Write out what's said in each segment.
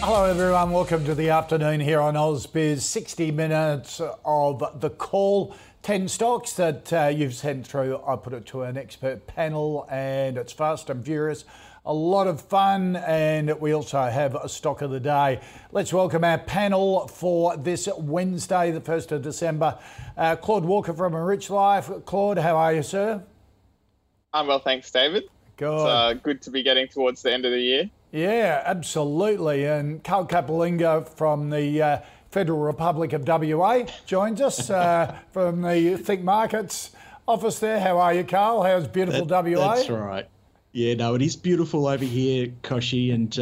Hello everyone, welcome to the afternoon here on AusBiz. 60 minutes of the call. 10 stocks that you've sent through. I put it to an expert panel and it's fast and furious. A lot of fun, and we also have a stock of the day. Let's welcome our panel for this Wednesday, the 1st of December. Claude Walker from A Rich Life. Claude, how are you, sir? I'm well, thanks, David. Good. It's good to be getting towards the end of the year. Yeah, absolutely. And Carl Capolingua from the Federal Republic of WA joins us from the ThinkMarkets office there. How are you, Carl? How's beautiful WA? That's right. Yeah, no, it is beautiful over here, Koshi, and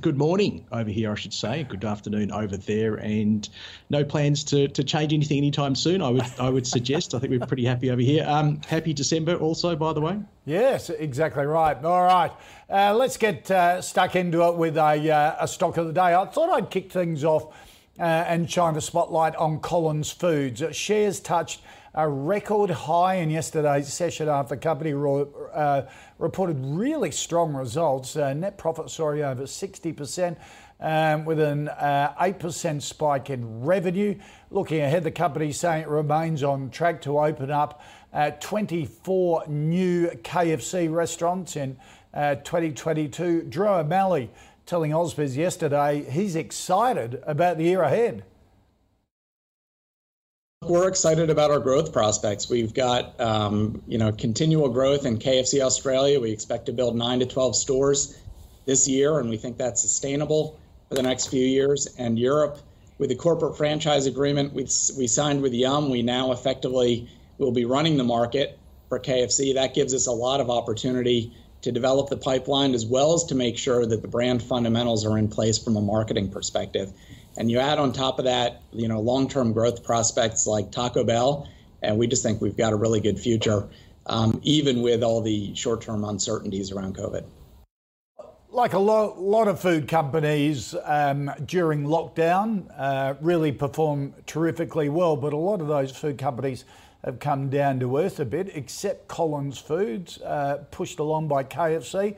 good morning over here, I should say, good afternoon over there, and no plans to change anything anytime soon, I would suggest. I think we're pretty happy over here. Happy December also, by the way. Yes, exactly right. All right, let's get stuck into it with a stock of the day. I thought I'd kick things off and shine the spotlight on Collins Foods. Shares touched a record high in yesterday's session after the company reported really strong results. Net profit soaring over 60% with an 8% spike in revenue. Looking ahead, the company saying it remains on track to open up 24 new KFC restaurants in 2022. Drew O'Malley telling AusBiz yesterday he's excited about the year ahead. We're excited about our growth prospects. We've got, continual growth in KFC Australia. We expect to build 9 to 12 stores this year, and we think that's sustainable for the next few years. And Europe, with the corporate franchise agreement we signed with Yum, we now effectively will be running the market for KFC. That gives us a lot of opportunity to develop the pipeline, as well as to make sure that the brand fundamentals are in place from a marketing perspective. And you add on top of that, long-term growth prospects like Taco Bell, and we just think we've got a really good future, even with all the short-term uncertainties around COVID. Like a lot of food companies during lockdown really perform terrifically well, but a lot of those food companies have come down to earth a bit, except Collins Foods, pushed along by KFC.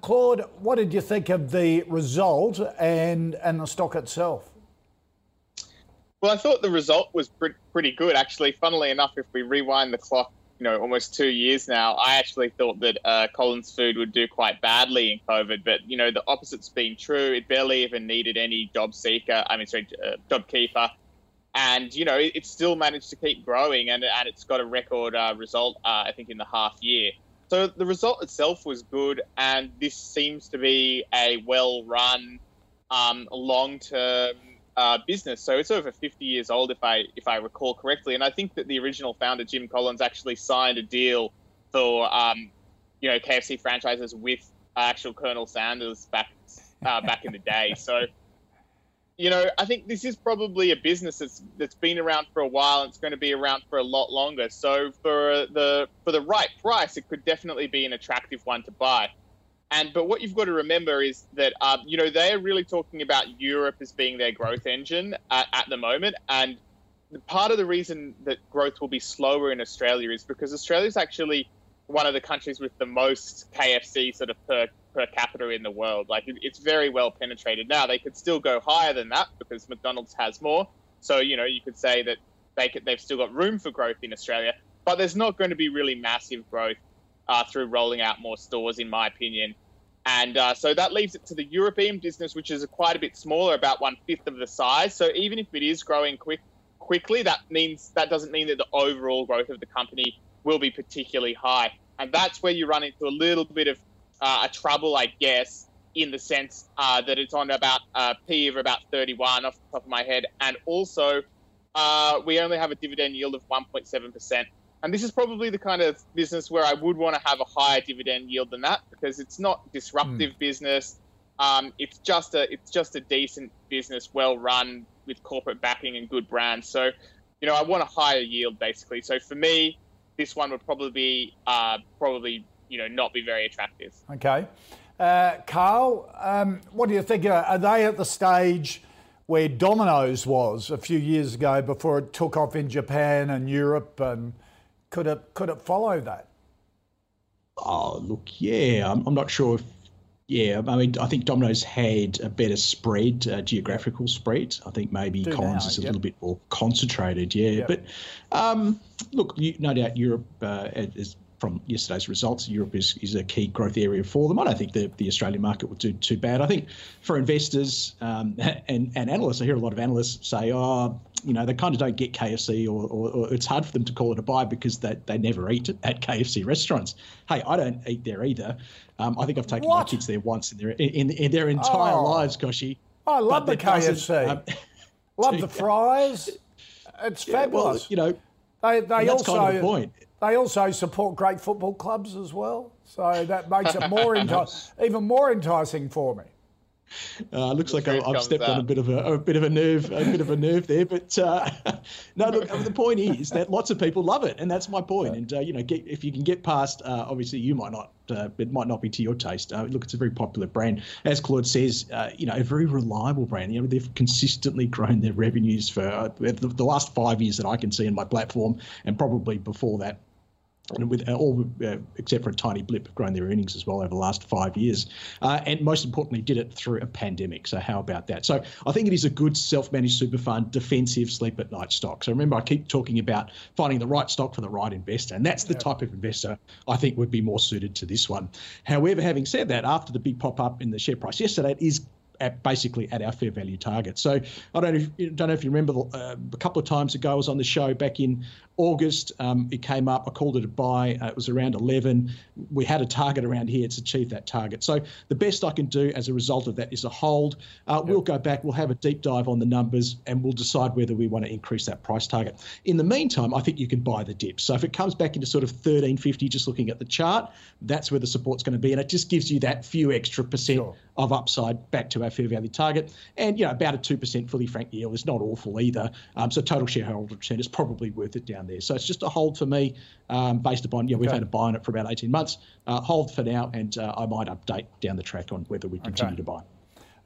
Claude, what did you think of the result and the stock itself? Well, I thought the result was pretty good, actually. Funnily enough, if we rewind the clock, almost 2 years now, I actually thought that Collins Food would do quite badly in COVID, but, the opposite's been true. It barely even needed any JobKeeper. And, it still managed to keep growing and it's got a record result, I think, in the half year. So the result itself was good. And this seems to be a well-run, long-term business. So it's over 50 years old, if I recall correctly. And I think that the original founder, Jim Collins, actually signed a deal for, KFC franchises with actual Colonel Sanders back in the day. So... I think this is probably a business that's been around for a while and it's going to be around for a lot longer. So for the right price, it could definitely be an attractive one to buy. But what you've got to remember is that, they are really talking about Europe as being their growth engine at the moment. And part of the reason that growth will be slower in Australia is because Australia is actually one of the countries with the most KFC sort of per capita in the world. Like it's very well penetrated now. They could still go higher than that because McDonald's has more. So, you could say that they've still got room for growth in Australia, but there's not going to be really massive growth through rolling out more stores, in my opinion. And so that leaves it to the European business, which is quite a bit smaller, about 1/5 of the size. So even if it is growing quickly, that doesn't mean that the overall growth of the company will be particularly high. And that's where you run into a little bit of a trouble, I guess, in the sense that it's on about P of about 31 off the top of my head. And also We only have a dividend yield of 1.7%. And this is probably the kind of business where I would want to have a higher dividend yield than that, because it's not disruptive business. It's just a decent business, well run with corporate backing and good brands. So, you know, I want a higher yield basically. So for me, this one would probably be not be very attractive. Okay, Carl, what do you think? Are they at the stage where Domino's was a few years ago before it took off in Japan and Europe, and could it follow that? Oh, look, yeah, I'm not sure if, yeah, I mean, I think Domino's had a better spread, geographical spread. I think maybe Collins is a little bit more concentrated, yeah. Yep. But look, no doubt Europe, is, from yesterday's results, Europe is a key growth area for them. I don't think the Australian market will do too bad. I think for investors and analysts, I hear a lot of analysts say, they kind of don't get KFC, or it's hard for them to call it a buy because they never eat at KFC restaurants. Hey, I don't eat there either. I think I've taken my kids there once in their entire lives, Koshy. I love the KFC. Love the fries. It's fabulous. Well, they that's also kind of the point. They also support great football clubs as well, so that makes it more even more enticing for me. Looks like I've stepped on a bit of a nerve there, but no. Look, the point is that lots of people love it, and that's my point. And if you can get past, obviously you might not. It might not be to your taste. Look, it's a very popular brand, as Claude says. A very reliable brand. They've consistently grown their revenues for the last 5 years that I can see in my platform, and probably before that. And with all except for a tiny blip, have grown their earnings as well over the last 5 years, and most importantly, did it through a pandemic. So how about that? So I think it is a good self-managed super fund, defensive sleep at night stock. So remember, I keep talking about finding the right stock for the right investor, and that's the type of investor I think would be more suited to this one. However, having said that, after the big pop up in the share price yesterday, it is basically at our fair value target. So I don't know if you remember, a couple of times ago I was on the show back in August. It came up. I called it a buy. It was around 11. We had a target around here. It's achieved that target. So the best I can do as a result of that is a hold. We'll go back. We'll have a deep dive on the numbers, and we'll decide whether we want to increase that price target. In the meantime, I think you can buy the dip. So if it comes back into sort of 13.50, just looking at the chart, that's where the support's going to be, and it just gives you that few extra percent of upside back to our fair value target. And about a 2% fully franked yield is not awful either. So total shareholder return is probably worth it down there. So it's just a hold for me, based upon, we've had a buy on it for about 18 months. Hold for now, and I might update down the track on whether we continue to buy.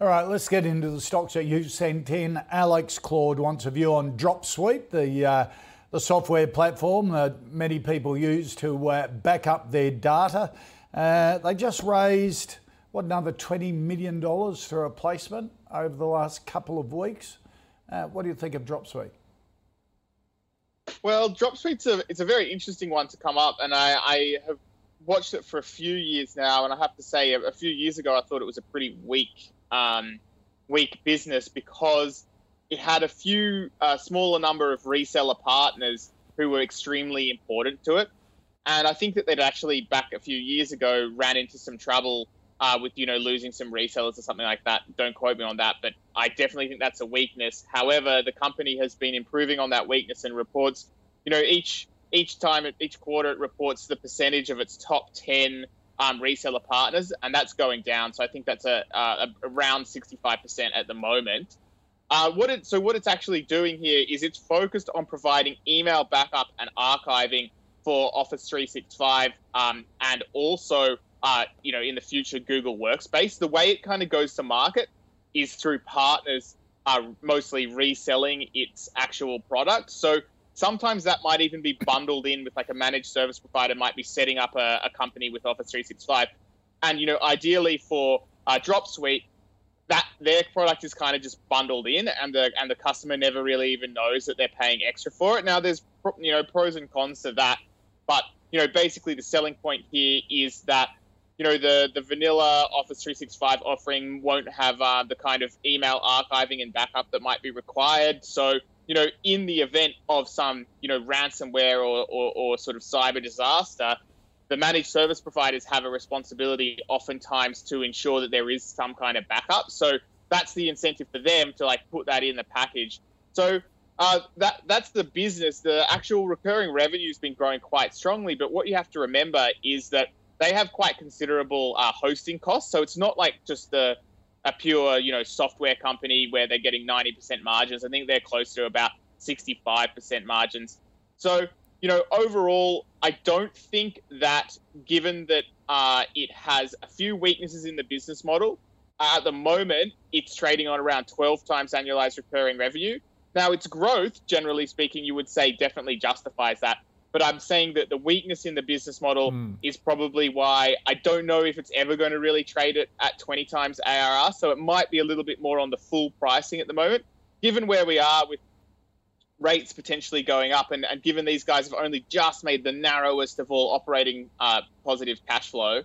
All right, let's get into the stocks that you sent in. Alex Claude wants a view on DropSuite, the software platform that many people use to back up their data. They just raised another $20 million through a placement over the last couple of weeks. What do you think of DropSuite? Well, DropSuite's it's a very interesting one to come up, and I have watched it for a few years now, and I have to say a few years ago I thought it was a pretty weak business because it had a few smaller number of reseller partners who were extremely important to it. And I think that they'd actually back a few years ago ran into some trouble with losing some resellers or something like that. Don't quote me on that, but I definitely think that's a weakness. However, the company has been improving on that weakness and reports, each quarter it reports the percentage of its top 10 reseller partners, and that's going down. So I think that's around 65% at the moment. What it's actually doing here is it's focused on providing email backup and archiving for Office 365 and also in the future, Google Workspace. The way it kind of goes to market is through partners mostly reselling its actual product. So sometimes that might even be bundled in with like a managed service provider might be setting up a company with Office 365. And, ideally for DropSuite, that their product is kind of just bundled in, and the customer never really even knows that they're paying extra for it. Now there's, pros and cons to that, but, basically the selling point here is that the vanilla Office 365 offering won't have the kind of email archiving and backup that might be required. So, in the event of some, ransomware or sort of cyber disaster, the managed service providers have a responsibility oftentimes to ensure that there is some kind of backup. So that's the incentive for them to put that in the package. So That's the business. The actual recurring revenue has been growing quite strongly, but what you have to remember is that they have quite considerable hosting costs. So it's not like just a pure, you know, software company where they're getting 90% margins. I think they're close to about 65% margins. So, you know, overall, I don't think that, given that it has a few weaknesses in the business model, at the moment, it's trading on around 12 times annualized recurring revenue. Now, its growth, generally speaking, you would say definitely justifies that. But I'm saying that the weakness in the business model is probably why I don't know if it's ever going to really trade it at 20 times ARR. So it might be a little bit more on the full pricing at the moment, given where we are with rates potentially going up, and given these guys have only just made the narrowest of all operating positive cash flow.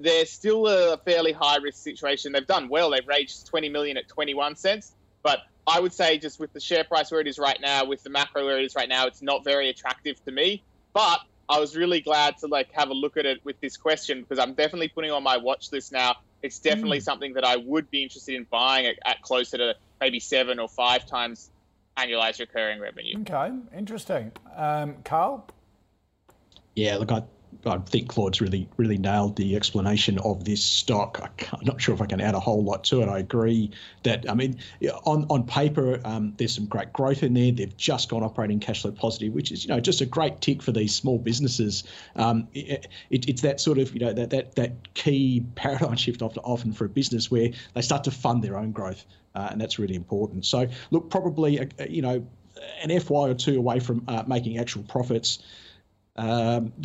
They're still a fairly high risk situation. They've done well. They've raised 20 million at 21 cents. But I would say, just with the share price where it is right now, with the macro where it is right now, it's not very attractive to me. But I was really glad to like have a look at it with this question, because I'm definitely putting on my watch list now. It's definitely something that I would be interested in buying at closer to maybe 7 or 5 times annualized recurring revenue. Okay, interesting. Carl? Yeah, look, I think Claude's really nailed the explanation of this stock. I'm not sure if I can add a whole lot to it. I agree that, I mean, on paper, there's some great growth in there. They've just gone operating cash flow positive, which is, you know, just a great tick for these small businesses. It's that sort of, you know, that key paradigm shift often for a business where they start to fund their own growth, and that's really important. So, look, probably, you know, an FY or two away from making actual profits.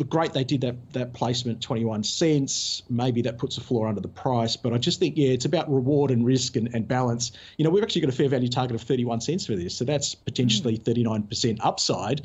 Great they did that placement at 21 cents. Maybe that puts a floor under the price, but I just think, yeah, it's about reward and risk and balance. You know, we've actually got a fair value target of 31 cents for this, so that's potentially 39% upside.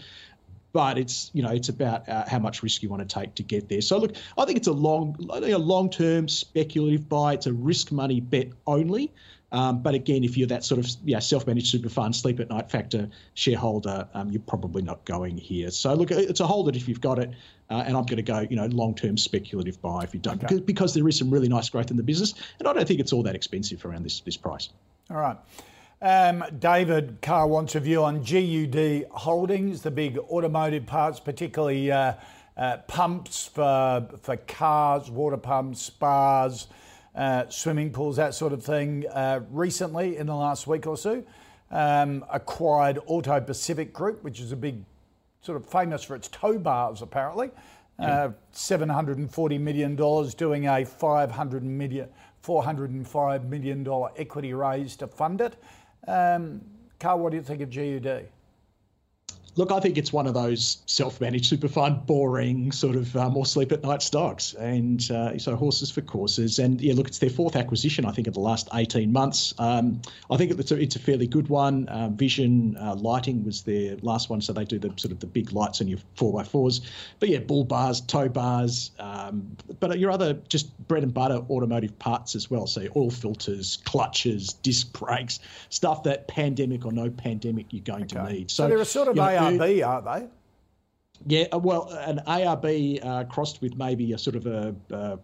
But it's, you know, it's about how much risk you want to take to get there. So look, I think it's a long-term speculative buy. It's a risk money bet only. But again, if you're that sort of self-managed super fund, sleep at night factor shareholder, you're probably not going here. So look, it's a hold it if you've got it, and I'm going to go, you know, long-term speculative buy if you don't, okay, because there is some really nice growth in the business, and I don't think it's all that expensive around this price. All right. David, Carl wants a view on GUD Holdings, the big automotive parts, particularly pumps for cars, water pumps, spas, swimming pools, that sort of thing. Recently, in the last week or so, acquired Auto Pacific Group, which is a big, sort of famous for its tow bars, apparently. $740 million, doing a $405 million equity raise to fund it. Carl, what do you think of GUD? Look, I think it's one of those self-managed super fund, boring sort of more sleep at night stocks, and so horses for courses. And yeah, look, it's their fourth acquisition, I think, in the last 18 months. I think it's a fairly good one. Vision Lighting was their last one, so they do the sort of the big lights on your 4x4s. But yeah, bull bars, tow bars, but your other just bread and butter automotive parts as well. So oil filters, clutches, disc brakes, stuff that pandemic or no pandemic you're going to need. So there are sort of ARB, aren't they? Yeah, well, an ARB crossed with maybe a sort of a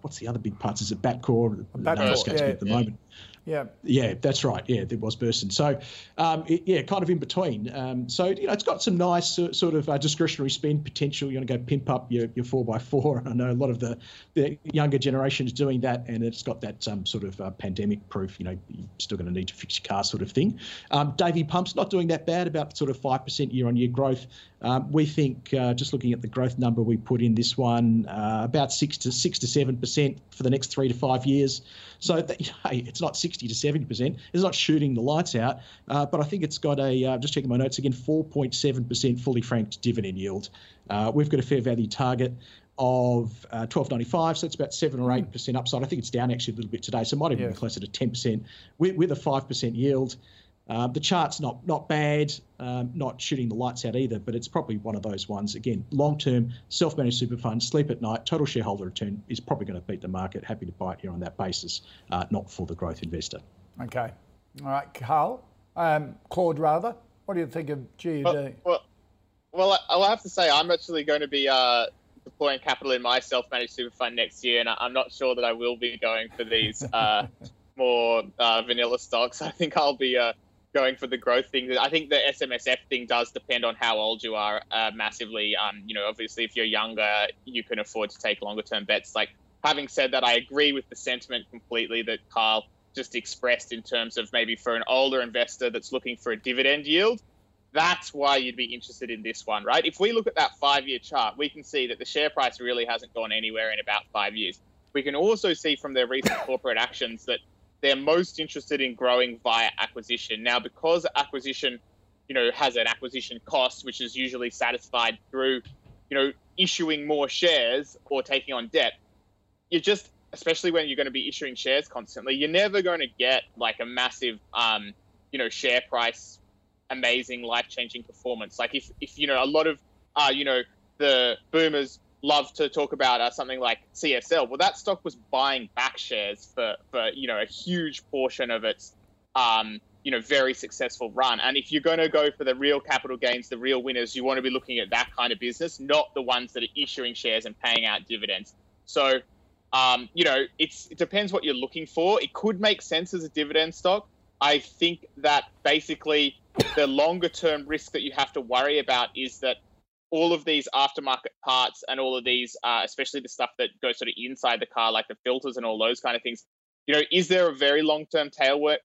what's the other big parts? Is it Bapcor? Bapcor, at the moment. Yeah, that's right. Yeah, there was Burson. So, kind of in between. So, you know, it's got some nice sort of discretionary spend potential. You want to go pimp up your 4x4. I know a lot of the younger generation is doing that, and it's got that sort of pandemic proof, you know, you're still going to need to fix your car sort of thing. Davey Pumps, not doing that bad, about sort of 5% year-on-year growth. We think, just looking at the growth number we put in this one, about 6 to 7% for the next 3 to 5 years. So, that, you know, it's not 60 to 70%. It's not shooting the lights out, but I think it's got a, just checking my notes again, 4.7% fully franked dividend yield. We've got a fair value target of $12.95, so it's about 7 or 8% upside. I think it's down actually a little bit today, so it might even be closer to 10% with a 5% yield. The chart's not bad, not shooting the lights out either, but it's probably one of those ones. Again, long-term, self-managed super fund, sleep at night, total shareholder return is probably going to beat the market. Happy to buy it here on that basis, not for the growth investor. Okay. All right, Carl. Claude, rather, what do you think of GUD? Well, I'll have to say I'm actually going to be deploying capital in my self-managed super fund next year, and I'm not sure that I will be going for these more vanilla stocks. I think I'll be going for the growth thing. I think the SMSF thing does depend on how old you are massively. You know, obviously, if you're younger, you can afford to take longer term bets. Like, having said that, I agree with the sentiment completely that Carl just expressed in terms of maybe for an older investor that's looking for a dividend yield. That's why you'd be interested in this one, right? If we look at that 5-year chart, we can see that the share price really hasn't gone anywhere in about 5 years. We can also see from their recent corporate actions that they're most interested in growing via acquisition. Now, because acquisition, you know, has an acquisition cost, which is usually satisfied through, you know, issuing more shares or taking on debt, you're just, especially when you're going to be issuing shares constantly, you're never going to get like a massive, you know, share price, amazing, life-changing performance. Like if you know, a lot of, you know, the boomers love to talk about something like CSL. Well, that stock was buying back shares for you know, a huge portion of its, you know, very successful run. And if you're going to go for the real capital gains, the real winners, you want to be looking at that kind of business, not the ones that are issuing shares and paying out dividends. So, you know, it depends what you're looking for. It could make sense as a dividend stock. I think that basically the longer-term risk that you have to worry about is that all of these aftermarket parts and all of these, especially the stuff that goes sort of inside the car, like the filters and all those kind of things, you know, is there a very long-term tailwind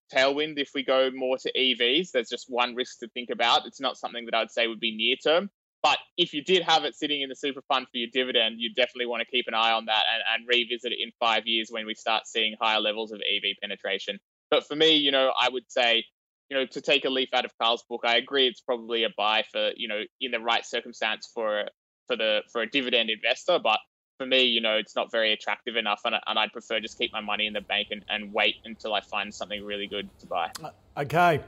if we go more to EVs? There's just one risk to think about. It's not something that I'd say would be near-term. But if you did have it sitting in the super fund for your dividend, you definitely want to keep an eye on that and revisit it in 5 years when we start seeing higher levels of EV penetration. But for me, you know, I would say, you know, to take a leaf out of Carl's book, I agree it's probably a buy for, you know, in the right circumstance for a dividend investor. But for me, you know, it's not very attractive enough, and I'd prefer just keep my money in the bank and wait until I find something really good to buy. Okay,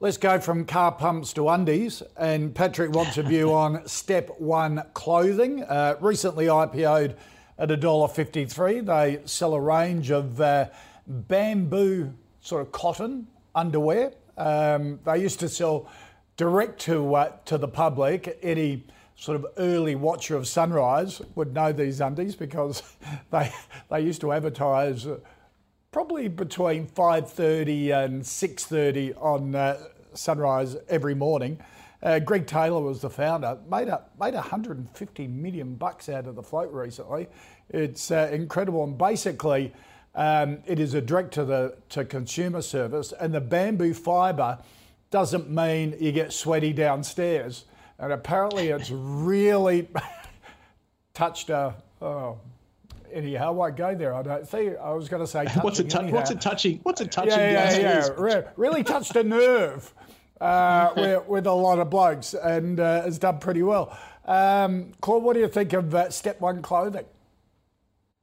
let's go from car pumps to undies. And Patrick wants a view on Step One Clothing. Recently IPO'd at $1.53. They sell a range of bamboo sort of cotton underwear. They used to sell direct to the public. Any sort of early watcher of Sunrise would know these undies because they used to advertise probably between 5:30 and 6:30 on Sunrise every morning. Greg Taylor was the founder. Made $150 million out of the float recently. It's incredible, and basically. It is a direct-to-consumer service, and the bamboo fibre doesn't mean you get sweaty downstairs. And apparently it's really touched a... Oh, anyhow, I won't go there. I don't think... I was going to say touching. What's it touching downstairs? Yeah. Really touched a nerve with a lot of blokes, and it's done pretty well. Claude, what do you think of Step One Clothing?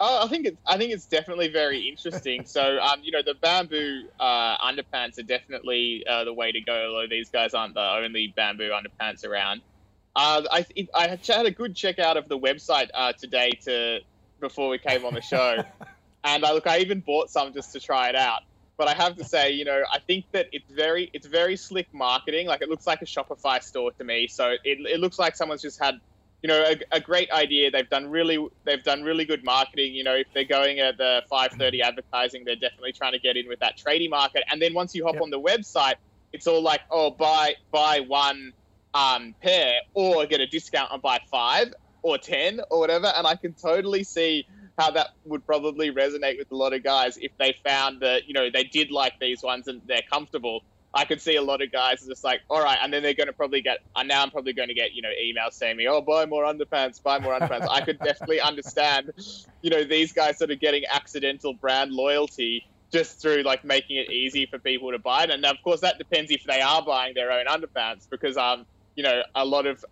Oh, I think it's definitely very interesting. So, you know, the bamboo underpants are definitely the way to go. Although these guys aren't the only bamboo underpants around. I had a good check out of the website today before we came on the show, and I even bought some just to try it out. But I have to say, you know, I think that it's very slick marketing. Like, it looks like a Shopify store to me. So it looks like someone's just had, you know, a great idea. They've done really good marketing. You know, if they're going at the 5:30 advertising, they're definitely trying to get in with that tradie market. And then once you hop on the website, it's all like, oh, buy one pair, or get a discount and buy 5 or 10 or whatever. And I can totally see how that would probably resonate with a lot of guys if they found that, you know, they did like these ones and they're comfortable. I could see a lot of guys just like, all right, and then they're going to probably get, now I'm probably going to get, you know, emails saying me, oh, buy more underpants. I could definitely understand, you know, these guys sort of getting accidental brand loyalty just through like making it easy for people to buy it. And of course, that depends if they are buying their own underpants, because, you know, a lot of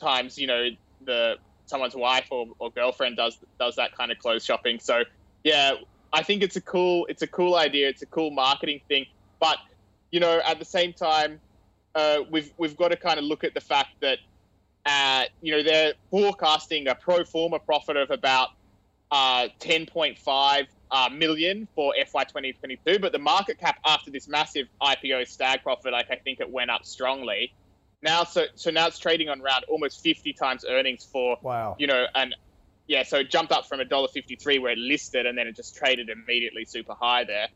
times, you know, someone's wife or girlfriend does that kind of clothes shopping. So yeah, I think it's a cool idea. It's a cool marketing thing, but you know, at the same time, we've got to kind of look at the fact that, you know, they're forecasting a pro forma profit of about 10.5 million for FY 2022. But the market cap after this massive IPO stag profit, like, I think it went up strongly. Now, so now it's trading on around almost 50 times earnings for, wow, you know, and yeah, so it jumped up from $1.53 where it listed, and then it just traded immediately super high there.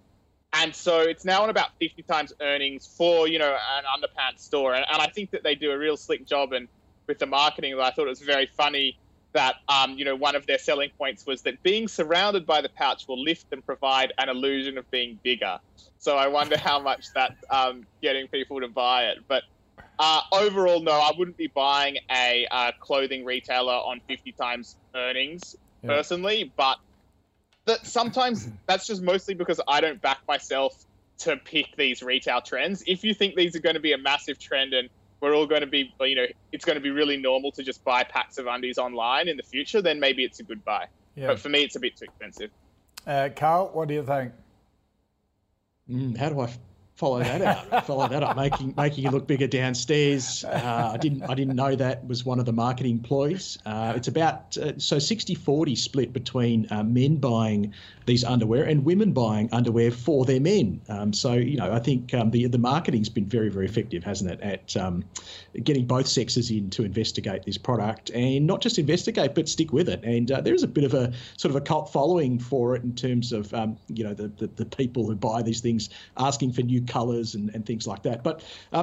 And so it's now on about 50 times earnings for, you know, an underpants store. And I think that they do a real slick job and with the marketing. I thought it was very funny that, you know, one of their selling points was that being surrounded by the pouch will lift and provide an illusion of being bigger. So I wonder how much that's getting people to buy it. But overall, no, I wouldn't be buying a clothing retailer on 50 times earnings personally, but that sometimes that's just mostly because I don't back myself to pick these retail trends. If you think these are going to be a massive trend and we're all going to be, you know, it's going to be really normal to just buy packs of undies online in the future, then maybe it's a good buy. Yeah. But for me, it's a bit too expensive. Carl, what do you think? How do I follow that out? Follow that up, making you look bigger downstairs. I didn't know that was one of the marketing ploys. It's about so 60-40 split between men buying these underwear and women buying underwear for their men. So you know, I think the marketing's been very, very effective, hasn't it, at getting both sexes in to investigate this product, and not just investigate but stick with it. And there is a bit of a sort of a cult following for it in terms of you know, the people who buy these things asking for new colours and things like that. But a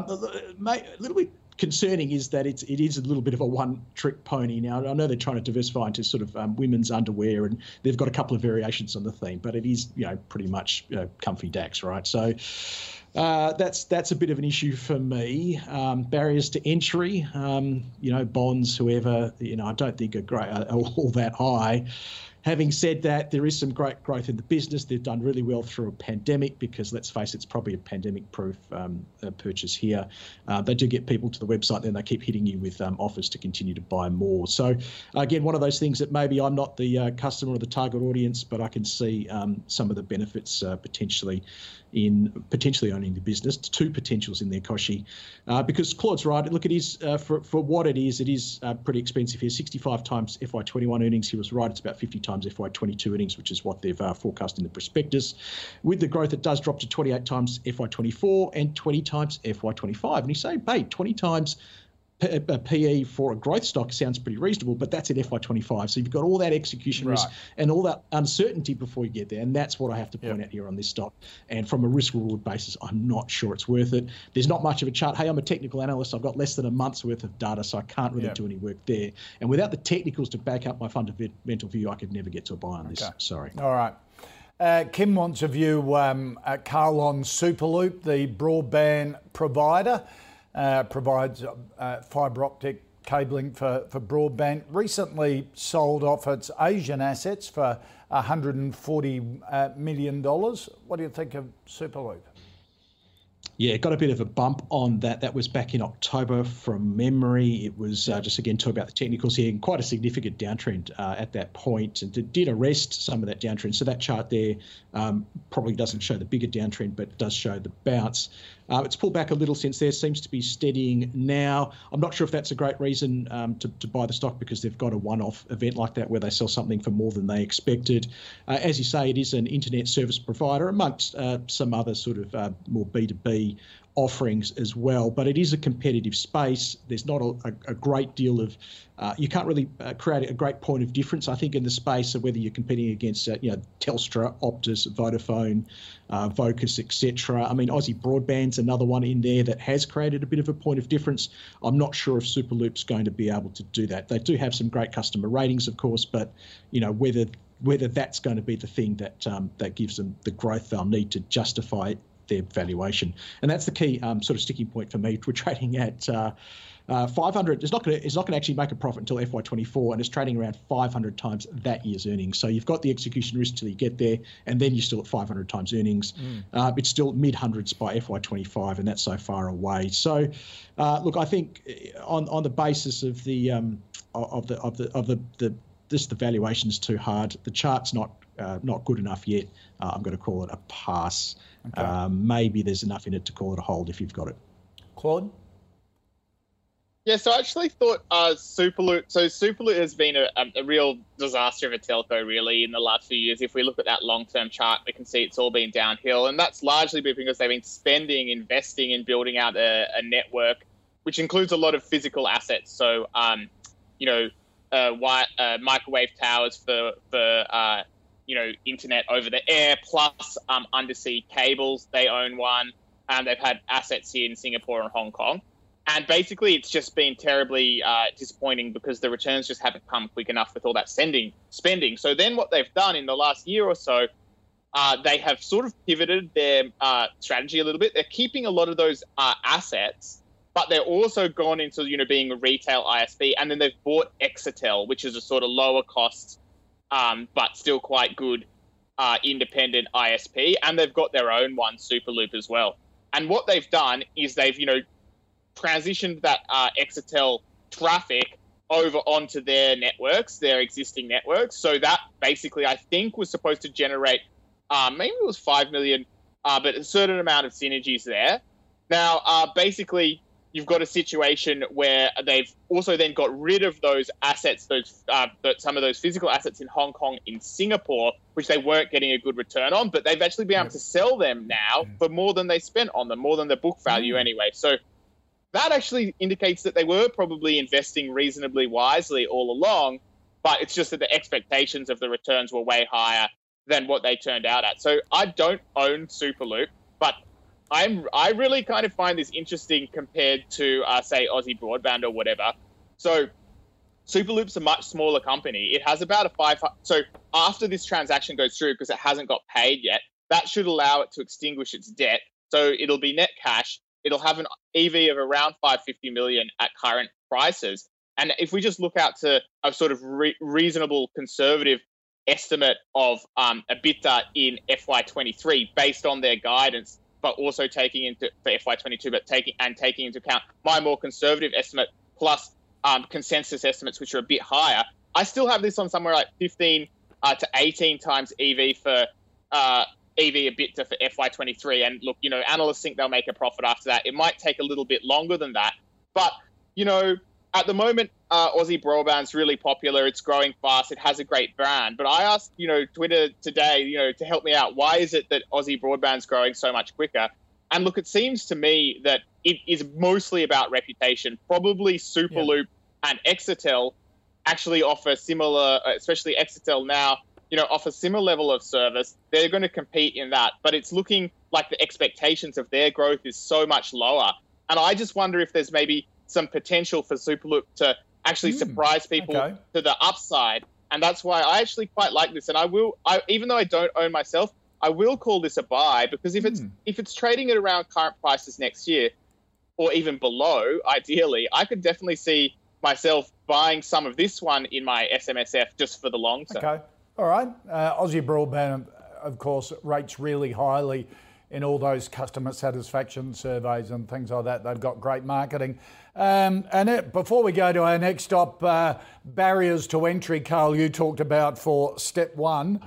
little bit concerning is that it is a little bit of a one-trick pony. Now, I know they're trying to diversify into sort of women's underwear, and they've got a couple of variations on the theme, but it is, you know, pretty much comfy dacks, right? So that's a bit of an issue for me. Barriers to entry, you know, bonds, whoever, you know, I don't think are all that high. Having said that, there is some great growth in the business. They've done really well through a pandemic because, let's face it, it's probably a pandemic-proof purchase here. They do get people to the website, then they keep hitting you with offers to continue to buy more. So, again, one of those things that maybe I'm not the customer or the target audience, but I can see some of the benefits potentially in owning the business. Two potentials in there, Koshy, because Claude's right. Look, it is for what it is pretty expensive here. 65 times FY21 earnings. He was right. It's about 50 times FY22 earnings, which is what they've forecast in the prospectus. With the growth, it does drop to 28 times FY24 and 20 times FY25. And you say, hey, 20 times PE for a growth stock sounds pretty reasonable, but that's at FY25. So you've got all that execution risk and all that uncertainty before you get there. And that's what I have to point out here on this stock. And from a risk-reward basis, I'm not sure it's worth it. There's not much of a chart. Hey, I'm a technical analyst. I've got less than a month's worth of data, so I can't really do any work there. And without the technicals to back up my fundamental view, I could never get to a buy on this. Sorry. All right. Kim wants a view, Carl, on Superloop, the broadband provider. Provides fibre optic cabling for broadband. Recently sold off its Asian assets for $140 million. What do you think of Superloop? Yeah, got a bit of a bump on that. That was back in October from memory. It was just, again, talk about the technicals here, and quite a significant downtrend at that point. And it did arrest some of that downtrend. So that chart there probably doesn't show the bigger downtrend, but does show the bounce. It's pulled back a little since there, seems to be steadying now. I'm not sure if that's a great reason to buy the stock, because they've got a one-off event like that where they sell something for more than they expected. As you say, it is an internet service provider amongst some other sort of more B2B offerings as well, but it is a competitive space. There's not a great deal of you can't really create a great point of difference, I think, in the space of whether you're competing against you know, Telstra, Optus, Vodafone, Vocus, etc. I mean, Aussie Broadband's another one in there that has created a bit of a point of difference. I'm not sure if Superloop's going to be able to do that. They do have some great customer ratings, of course, but you know, whether that's going to be the thing that that gives them the growth they'll need to justify their valuation. And that's the key sort of sticking point for me. We're trading at 500. It's not going to actually make a profit until FY24, and it's trading around 500 times that year's earnings. So you've got the execution risk till you get there, and then you're still at 500 times earnings. It's still mid-hundreds by FY25, and that's so far away. So look, I think on the basis of the the valuation's too hard. The chart's not good enough yet. I'm going to call it a pass. Okay. Maybe there's enough in it to call it a hold if you've got it. Claude? Yeah, so I actually thought Superloop. So Superloop has been a real disaster of a telco, really, in the last few years. If we look at that long-term chart, we can see it's all been downhill, and that's largely because they've been spending, investing, and building out a network, which includes a lot of physical assets. So, you know, microwave towers for you know, internet over the air, plus undersea cables. They own one. They've had assets here in Singapore and Hong Kong. And basically, it's just been terribly disappointing because the returns just haven't come quick enough with all that spending. So then what they've done in the last year or so, they have sort of pivoted their strategy a little bit. They're keeping a lot of those assets, but they're also gone into, you know, being a retail ISV. And then they've bought Exetel, which is a sort of lower cost, but still quite good independent ISP. And they've got their own one, Superloop, as well. And what they've done is they've, you know, transitioned that Exetel traffic over onto their networks, their existing networks. So that basically, I think, was supposed to generate maybe it was 5 million, but a certain amount of synergies there. Now, basically, you've got a situation where they've also then got rid of those assets, those some of those physical assets in Hong Kong, in Singapore, which they weren't getting a good return on, but they've actually been able to sell them now for more than they spent on them, more than the book value anyway. So that actually indicates that they were probably investing reasonably wisely all along, but it's just that the expectations of the returns were way higher than what they turned out at. So I don't own Superloop, but I really kind of find this interesting compared to, say, Aussie Broadband or whatever. So Superloop's a much smaller company. It has about a so after this transaction goes through, because it hasn't got paid yet, that should allow it to extinguish its debt. So it'll be net cash. It'll have an EV of around 550 million at current prices. And if we just look out to a sort of reasonable conservative estimate of EBITDA in FY23 based on their guidance, but also taking into for FY22, but taking into account my more conservative estimate plus consensus estimates, which are a bit higher, I still have this on somewhere like 15 to 18 times EV for EBITDA for FY23. And look, you know, analysts think they'll make a profit after that. It might take a little bit longer than that. But, you know, at the moment, Aussie Broadband's really popular. It's growing fast. It has a great brand. But I asked, you know, Twitter today, you know, to help me out, why is it that Aussie Broadband's growing so much quicker? And look, it seems to me that it is mostly about reputation. Probably Superloop and Exetel actually offer similar, especially Exetel now, you know, offer similar level of service. They're going to compete in that, but it's looking like the expectations of their growth is so much lower. And I just wonder if there's maybe some potential for Superloop to actually surprise people to the upside. And that's why I actually quite like this. And I will, even though I don't own myself, I will call this a buy, because if it's trading at around current prices next year, or even below, ideally, I could definitely see myself buying some of this one in my SMSF just for the long term. Okay. All right. Aussie Broadband, of course, rates really highly in all those customer satisfaction surveys and things like that. They've got great marketing. Before we go to our next stop, barriers to entry, Carl, you talked about for Step One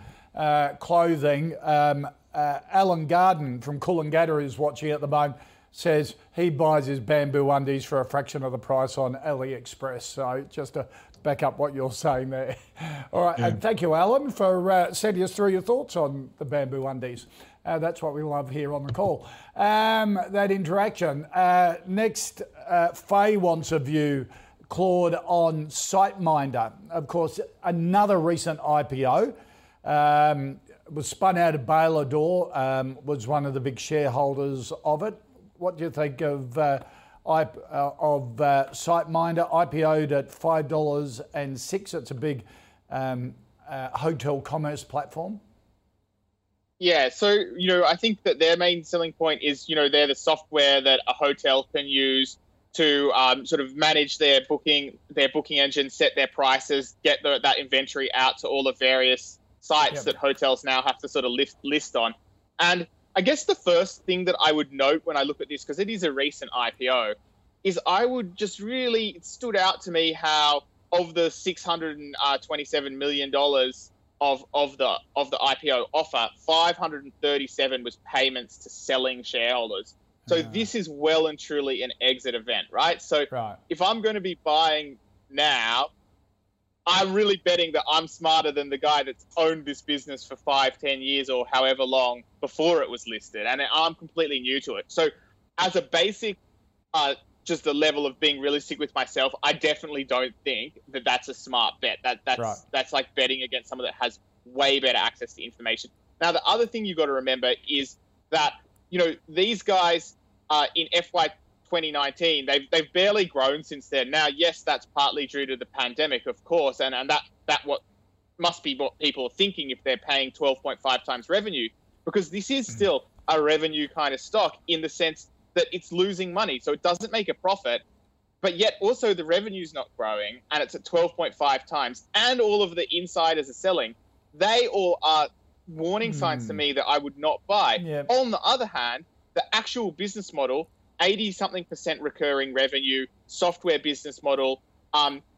Clothing. Alan Garden from Coolangatta is watching at the moment, says he buys his bamboo undies for a fraction of the price on AliExpress. So just to back up what you're saying there. All right, and thank you, Alan, for sending us through your thoughts on the bamboo undies. That's what we love here on the call. That interaction. Next, Faye wants a view, Claude, on SiteMinder. Of course, another recent IPO. Was spun out of Baylor Dore, was one of the big shareholders of it. What do you think of SiteMinder? IPO'd at $5.06. It's a big hotel commerce platform. Yeah, so, you know, I think that their main selling point is, you know, they're the software that a hotel can use to sort of manage their booking engine, set their prices, get that inventory out to all the various sites that hotels now have to sort of list on. And I guess the first thing that I would note when I look at this, because it is a recent IPO, is I would just really, it stood out to me how of the $627 million of the IPO offer, 537 was payments to selling shareholders. So this is well and truly an exit event, right? So if I'm going to be buying now, I'm really betting that I'm smarter than the guy that's owned this business for 5-10 years or however long before it was listed. And I'm completely new to it. So as a basic, just the level of being realistic with myself, I definitely don't think that that's a smart bet. That's like betting against someone that has way better access to information. Now, the other thing you've got to remember is that, you know, these guys in FY 2019, they've barely grown since then. Now, yes, that's partly due to the pandemic, of course, and that what must be what people are thinking if they're paying 12.5 times revenue, because this is still a revenue kind of stock in the sense that it's losing money. So it doesn't make a profit, but yet also the revenue's not growing, and it's at 12.5 times, and all of the insiders are selling. They all are warning signs to me that I would not buy. Yeah. On the other hand, the actual business model, 80-something% recurring revenue, software business model,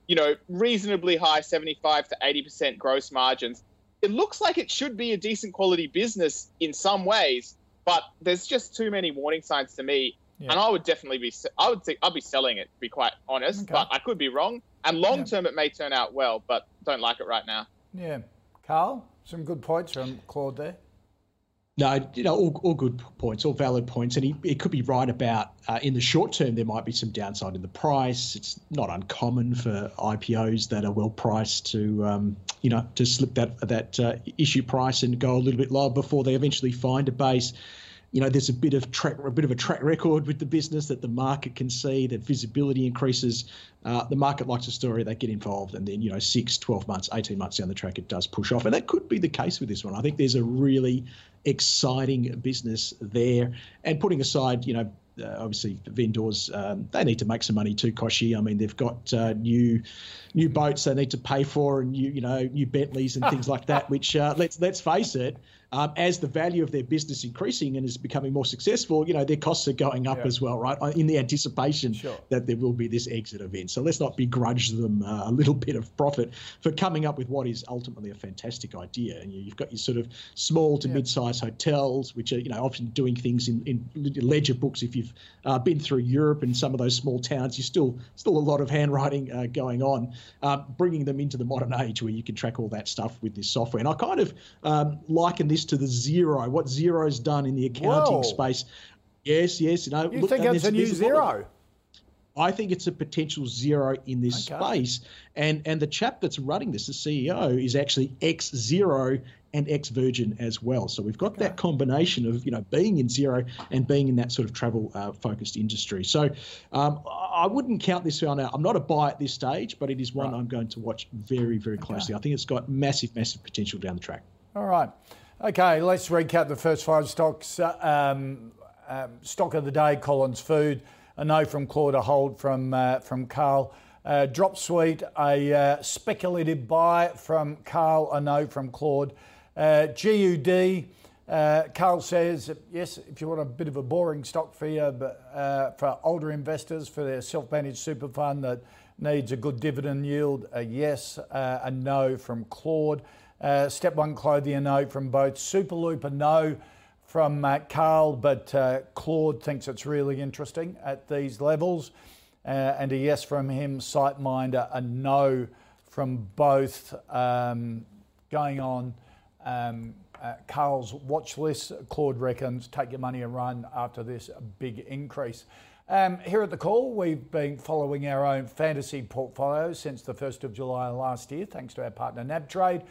you know, reasonably high 75 to 80% gross margins. It looks like it should be a decent quality business in some ways, but there's just too many warning signs to me. Yeah. And I would definitely be, I'd be selling it, to be quite honest, but I could be wrong. And long term, it may turn out well, but don't like it right now. Yeah. Carl, some good points from Claude there. No, you know, all good points, all valid points. And he could be right about in the short term, there might be some downside in the price. It's not uncommon for IPOs that are well priced to, you know, to slip that issue price and go a little bit lower before they eventually find a base. You know, there's a bit of a track record with the business that the market can see, that visibility increases. The market likes a story, they get involved, and then, you know, 6, 12 months, 18 months down the track, it does push off. And that could be the case with this one. I think there's a really exciting business there. And putting aside, you know, obviously the vendors, they need to make some money too, Koshi. I mean, they've got new boats they need to pay for, and new Bentleys and things like that, which let's face it, as the value of their business increasing and is becoming more successful, you know, their costs are going up as well, right, in the anticipation that there will be this exit event. So let's not begrudge them a little bit of profit for coming up with what is ultimately a fantastic idea. And you've got your sort of small to mid-sized hotels, which are, you know, often doing things in ledger books. If you've been through Europe and some of those small towns, you still a lot of handwriting going on, bringing them into the modern age where you can track all that stuff with this software. And I kind of liken this to the Xero, what Xero's done in the accounting space. Yes. You know, you think it's a new Xero? I think it's a potential Xero in this space. And the chap that's running this, the CEO, is actually ex-Xero and ex-Virgin as well. So we've got that combination of, you know, being in Xero and being in that sort of travel-focused industry. So I wouldn't count this on I'm not a buy at this stage, but it is one I'm going to watch very, very closely. I think it's got massive, massive potential down the track. All right. Okay, let's recap the first 5 stocks. Stock of the day, Collins Food, a no from Claude, a hold from Carl. DropSuite, a speculative buy from Carl, a no from Claude. GUD, Carl says, yes, if you want a bit of a boring stock for you, but for older investors, for their self-managed super fund that needs a good dividend yield, a yes, a no from Claude. Step One Clothing, a no from both. Superloop, a no from Carl, but Claude thinks it's really interesting at these levels. And a yes from him. SiteMinder, a no from both. Going on Carl's watch list, Claude reckons take your money and run after this big increase. Here at The Call, we've been following our own fantasy portfolio since the 1st of July last year, thanks to our partner NabTrade.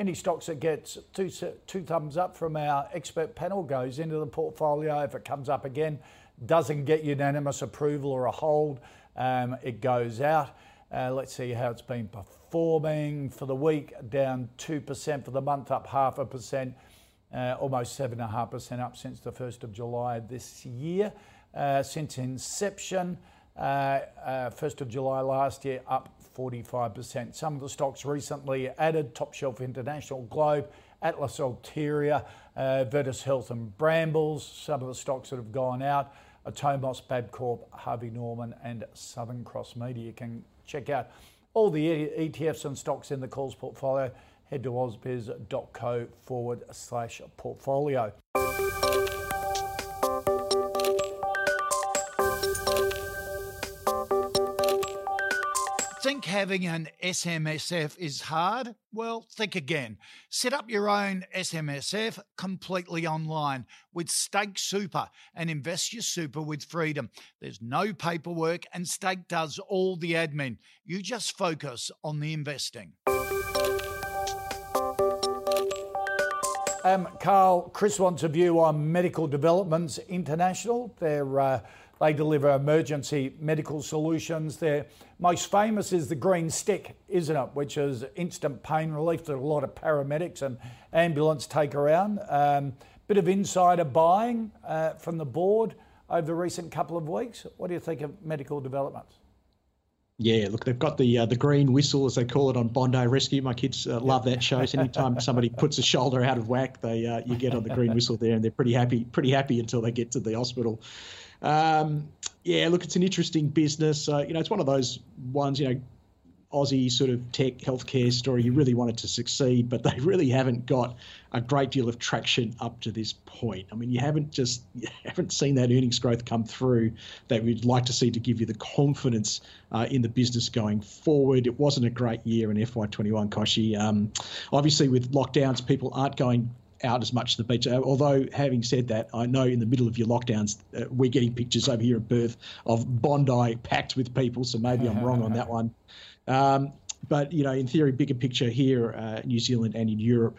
Any stocks that gets two thumbs up from our expert panel goes into the portfolio. If it comes up again, doesn't get unanimous approval or a hold, it goes out. Let's see how it's been performing for the week, down 2%, for the month up 0.5%, almost 7.5% up since the 1st of July this year. Since inception, 1st of July last year, up 45%. Some of the stocks recently added: Top Shelf International, Globe, Atlas Alteria, Virtus Health and Brambles. Some of the stocks that have gone out: Atomos, Bapcorp, Harvey Norman and Southern Cross Media. You can check out all the ETFs and stocks in the Call's portfolio. Head to ausbiz.co/portfolio. Think having an SMSF is hard? Well, think again. Set up your own SMSF completely online with Stake Super and invest your super with freedom. There's no paperwork and Stake does all the admin. You just focus on the investing. Carl, Chris wants a view on Medical Developments International. They deliver emergency medical solutions. Their most famous is the green stick, isn't it? Which is instant pain relief that a lot of paramedics and ambulance take around. Bit of insider buying from the board over the recent couple of weeks. What do you think of Medical Developments? Yeah, look, they've got the green whistle, as they call it, on Bondi Rescue. My kids love that show. So anytime somebody puts a shoulder out of whack, you get on the green whistle there, and they're pretty happy until they get to the hospital. Yeah, look, it's an interesting business. It's one of those ones, Aussie sort of tech healthcare story. You really want it to succeed, but they really haven't got a great deal of traction up to this point. I mean, you haven't seen that earnings growth come through that we'd like to see to give you the confidence in the business going forward. It wasn't a great year in FY21, Koshy. Obviously, with lockdowns, people aren't going out as much to the beach. Although, having said that, I know in the middle of your lockdowns, we're getting pictures over here in Perth of Bondi packed with people. So maybe I'm wrong on that one. But, in theory, bigger picture here, New Zealand and in Europe,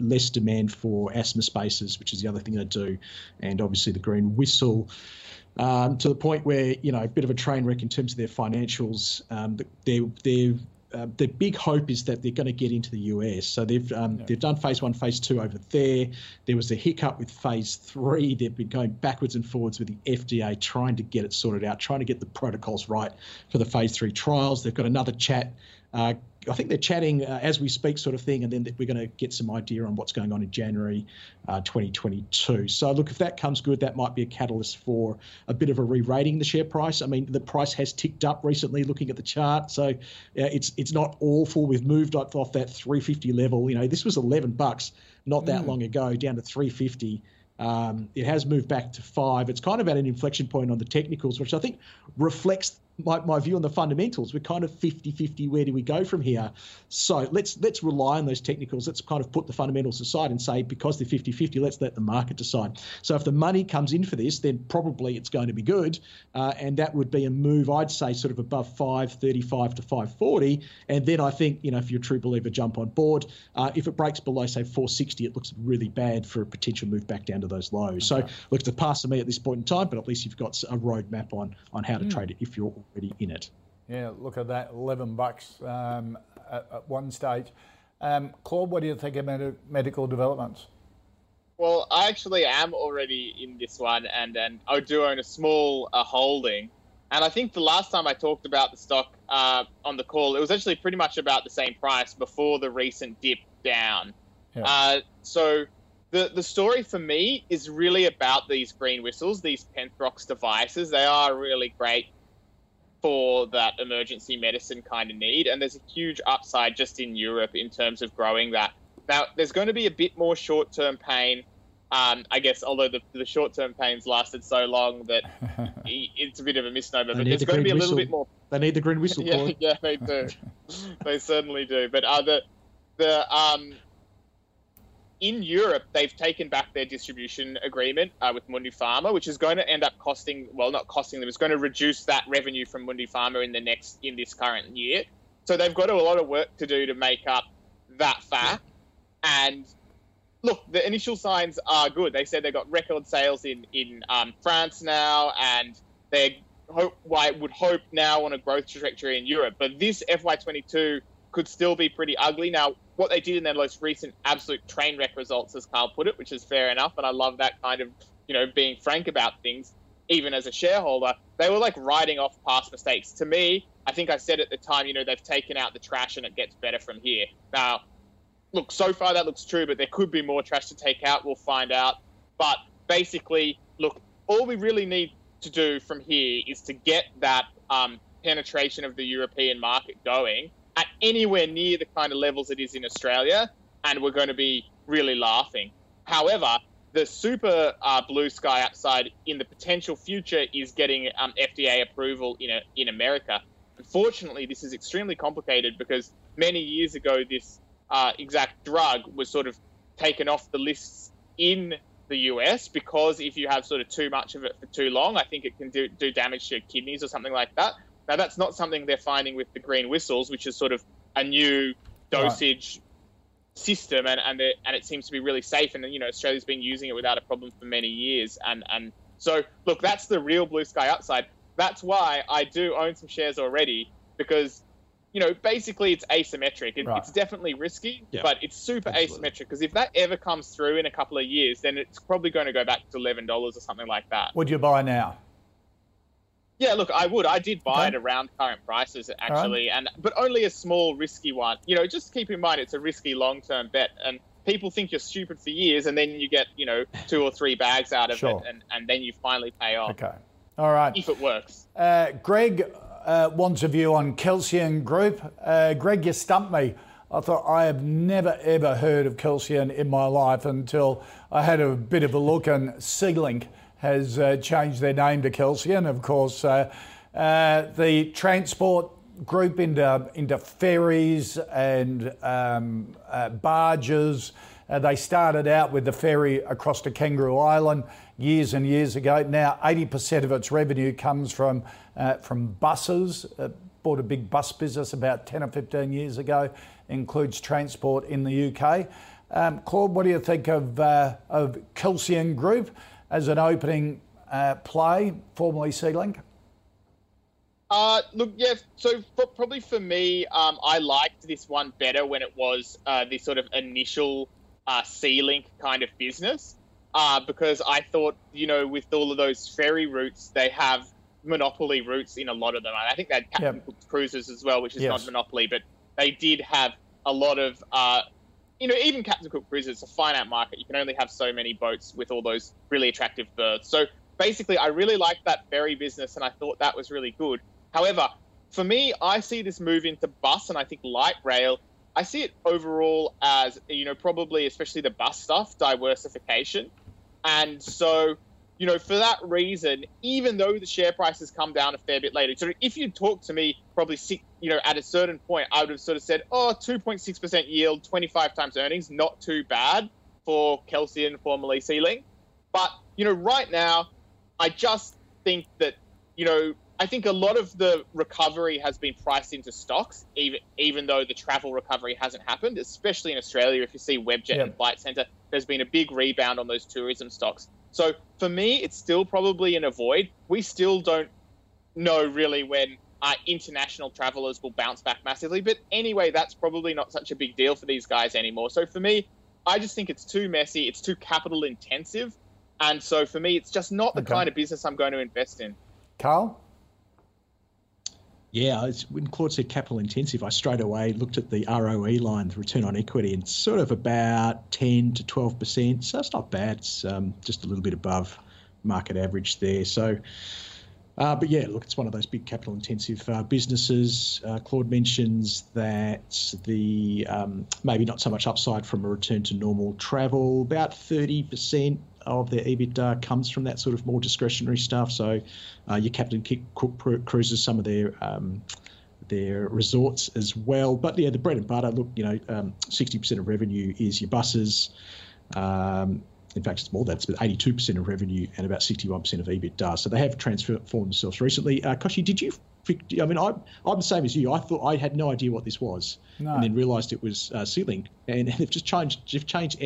less demand for asthma spaces, which is the other thing they do. And obviously the green whistle, to the point where, a bit of a train wreck in terms of their financials. The big hope is that they're going to get into the US. So they've done phase 1, phase 2 over there. There was a hiccup with phase 3. They've been going backwards and forwards with the FDA, trying to get it sorted out, trying to get the protocols right for the phase 3 trials. They've got another chat. I think they're chatting as we speak, sort of thing, and then we're going to get some idea on what's going on in January 2022. So, look, if that comes good, that might be a catalyst for a bit of a re-rating the share price. I mean, the price has ticked up recently, looking at the chart, so it's not awful. We've moved up off that 350 level. This was $11 not that long ago, down to 350. It has moved back to 5. It's kind of at an inflection point on the technicals, which I think reflects my view on the fundamentals. We're kind of 50-50. Where do we go from here? So let's rely on those technicals. Let's kind of put the fundamentals aside and say, because they're 50-50, let's let the market decide. So if the money comes in for this, then probably it's going to be good. And that would be a move, I'd say, sort of above 535 to 540. And then I think, if you're a true believer, jump on board. If it breaks below, say, 460, it looks really bad for a potential move back down to those lows. Okay. So look, it's a pass to me at this point in time, but at least you've got a roadmap on how to trade it if you're already in it. Yeah, look at that, $11 at one stage. Claude, what do you think of Medical Developments? Well, I actually am already in this one, and I do own a small holding. And I think the last time I talked about the stock on the call, it was actually pretty much about the same price before the recent dip down. Yeah. So the story for me is really about these green whistles, these Penthrox devices. They are really great for that emergency medicine kind of need. And there's a huge upside just in Europe in terms of growing that. Now, there's going to be a bit more short-term pain, I guess, although the short-term pain's lasted so long that it's a bit of a misnomer. But there's going to be a little bit more. They need the green whistle. Yeah, they do. They certainly do. But in Europe, they've taken back their distribution agreement with Mundi Pharma, which is going to end up not costing them, it's going to reduce that revenue from Mundi Pharma in this current year. So they've got a lot of work to do to make up that fact. And look, the initial signs are good. They said they've got record sales in France now, and they would hope now on a growth trajectory in Europe. But this FY22 could still be pretty ugly. Now, what they did in their most recent absolute train wreck results, as Carl put it, which is fair enough, and I love that kind of, being frank about things, even as a shareholder, they were like writing off past mistakes. To me, I think I said at the time, they've taken out the trash and it gets better from here. Now, look, so far that looks true, but there could be more trash to take out. We'll find out. But basically, look, all we really need to do from here is to get that penetration of the European market going at anywhere near the kind of levels it is in Australia, and we're going to be really laughing. However, the super blue sky upside in the potential future is getting FDA approval in America. Unfortunately, this is extremely complicated because many years ago, this exact drug was sort of taken off the lists in the US because if you have sort of too much of it for too long, I think it can do damage to your kidneys or something like that. Now, that's not something they're finding with the green whistles, which is sort of a new dosage system, and it seems to be really safe, and you know, Australia's been using it without a problem for many years, and so look, that's the real blue sky upside. That's why I do own some shares already, because you know, basically it's asymmetric. Right. It's definitely risky, yeah, but it's super absolutely asymmetric, because if that ever comes through in a couple of years, then it's probably going to go back to $11 or something like that. Would you buy now? Yeah, look, I would. I did buy it around current prices, actually, and but only a small risky one. You know, just keep in mind it's a risky long-term bet, and people think you're stupid for years, and then you get, you know, 2 or 3 bags out of it, and then you finally pay off. Okay. All right. If it works. Greg wants a view on Kelsian Group. Greg, you stumped me. I thought I have never, ever heard of Kelsian in my life until I had a bit of a look, and SeaLink has changed their name to Kelsian, of course. The transport group into ferries and barges. They started out with the ferry across to Kangaroo Island years and years ago. Now 80% of its revenue comes from buses. Bought a big bus business about 10 or 15 years ago. Includes transport in the UK. Claude, what do you think of Kelsian Group as an opening play, formerly SeaLink? Look, yeah, so probably for me, I liked this one better when it was the sort of initial SeaLink kind of business, because I thought, you know, with all of those ferry routes, they have monopoly routes in a lot of them. I think they had Captain Cook Cruises as well, which is not monopoly, but they did have a lot of, you know, even Captain Cook Cruises, it's a finite market. You can only have so many boats with all those really attractive berths. So basically, I really liked that ferry business, and I thought that was really good. However, for me, I see this move into bus, and I think light rail, I see it overall as, you know, probably especially the bus stuff, diversification. And so, you know, for that reason, even though the share price has come down a fair bit later, so if you'd talked to me probably, you know, at a certain point, I would have sort of said, oh, 2.6% yield, 25 times earnings, not too bad for Kelsian, formerly SeaLink. But, you know, right now, I just think that, you know, I think a lot of the recovery has been priced into stocks, even though the travel recovery hasn't happened, especially in Australia. If you see Webjet and Flight Centre, there's been a big rebound on those tourism stocks. So for me, it's still probably in a void. We still don't know really when international travellers will bounce back massively. But anyway, that's probably not such a big deal for these guys anymore. So for me, I just think it's too messy. It's too capital intensive. And so for me, it's just not the kind of business I'm going to invest in. Carl? Yeah, when Claude said capital intensive, I straight away looked at the ROE line, the return on equity, and sort of about 10 to 12%. So it's not bad. It's just a little bit above market average there. So, but yeah, look, it's one of those big capital intensive businesses. Claude mentions that the maybe not so much upside from a return to normal travel, about 30%. Of their EBITDA comes from that sort of more discretionary stuff. So your Captain Cook Cruises, some of their resorts as well. But yeah, the bread and butter, look, you know, 60% of revenue is your buses. In fact, it's more than that. It's about 82% of revenue and about 61% of EBITDA. So they have transformed themselves recently. Koshi, did you – I mean, I'm the same as you. I thought I had no idea what this was and then realised it was SeaLink. And they've just changed SLK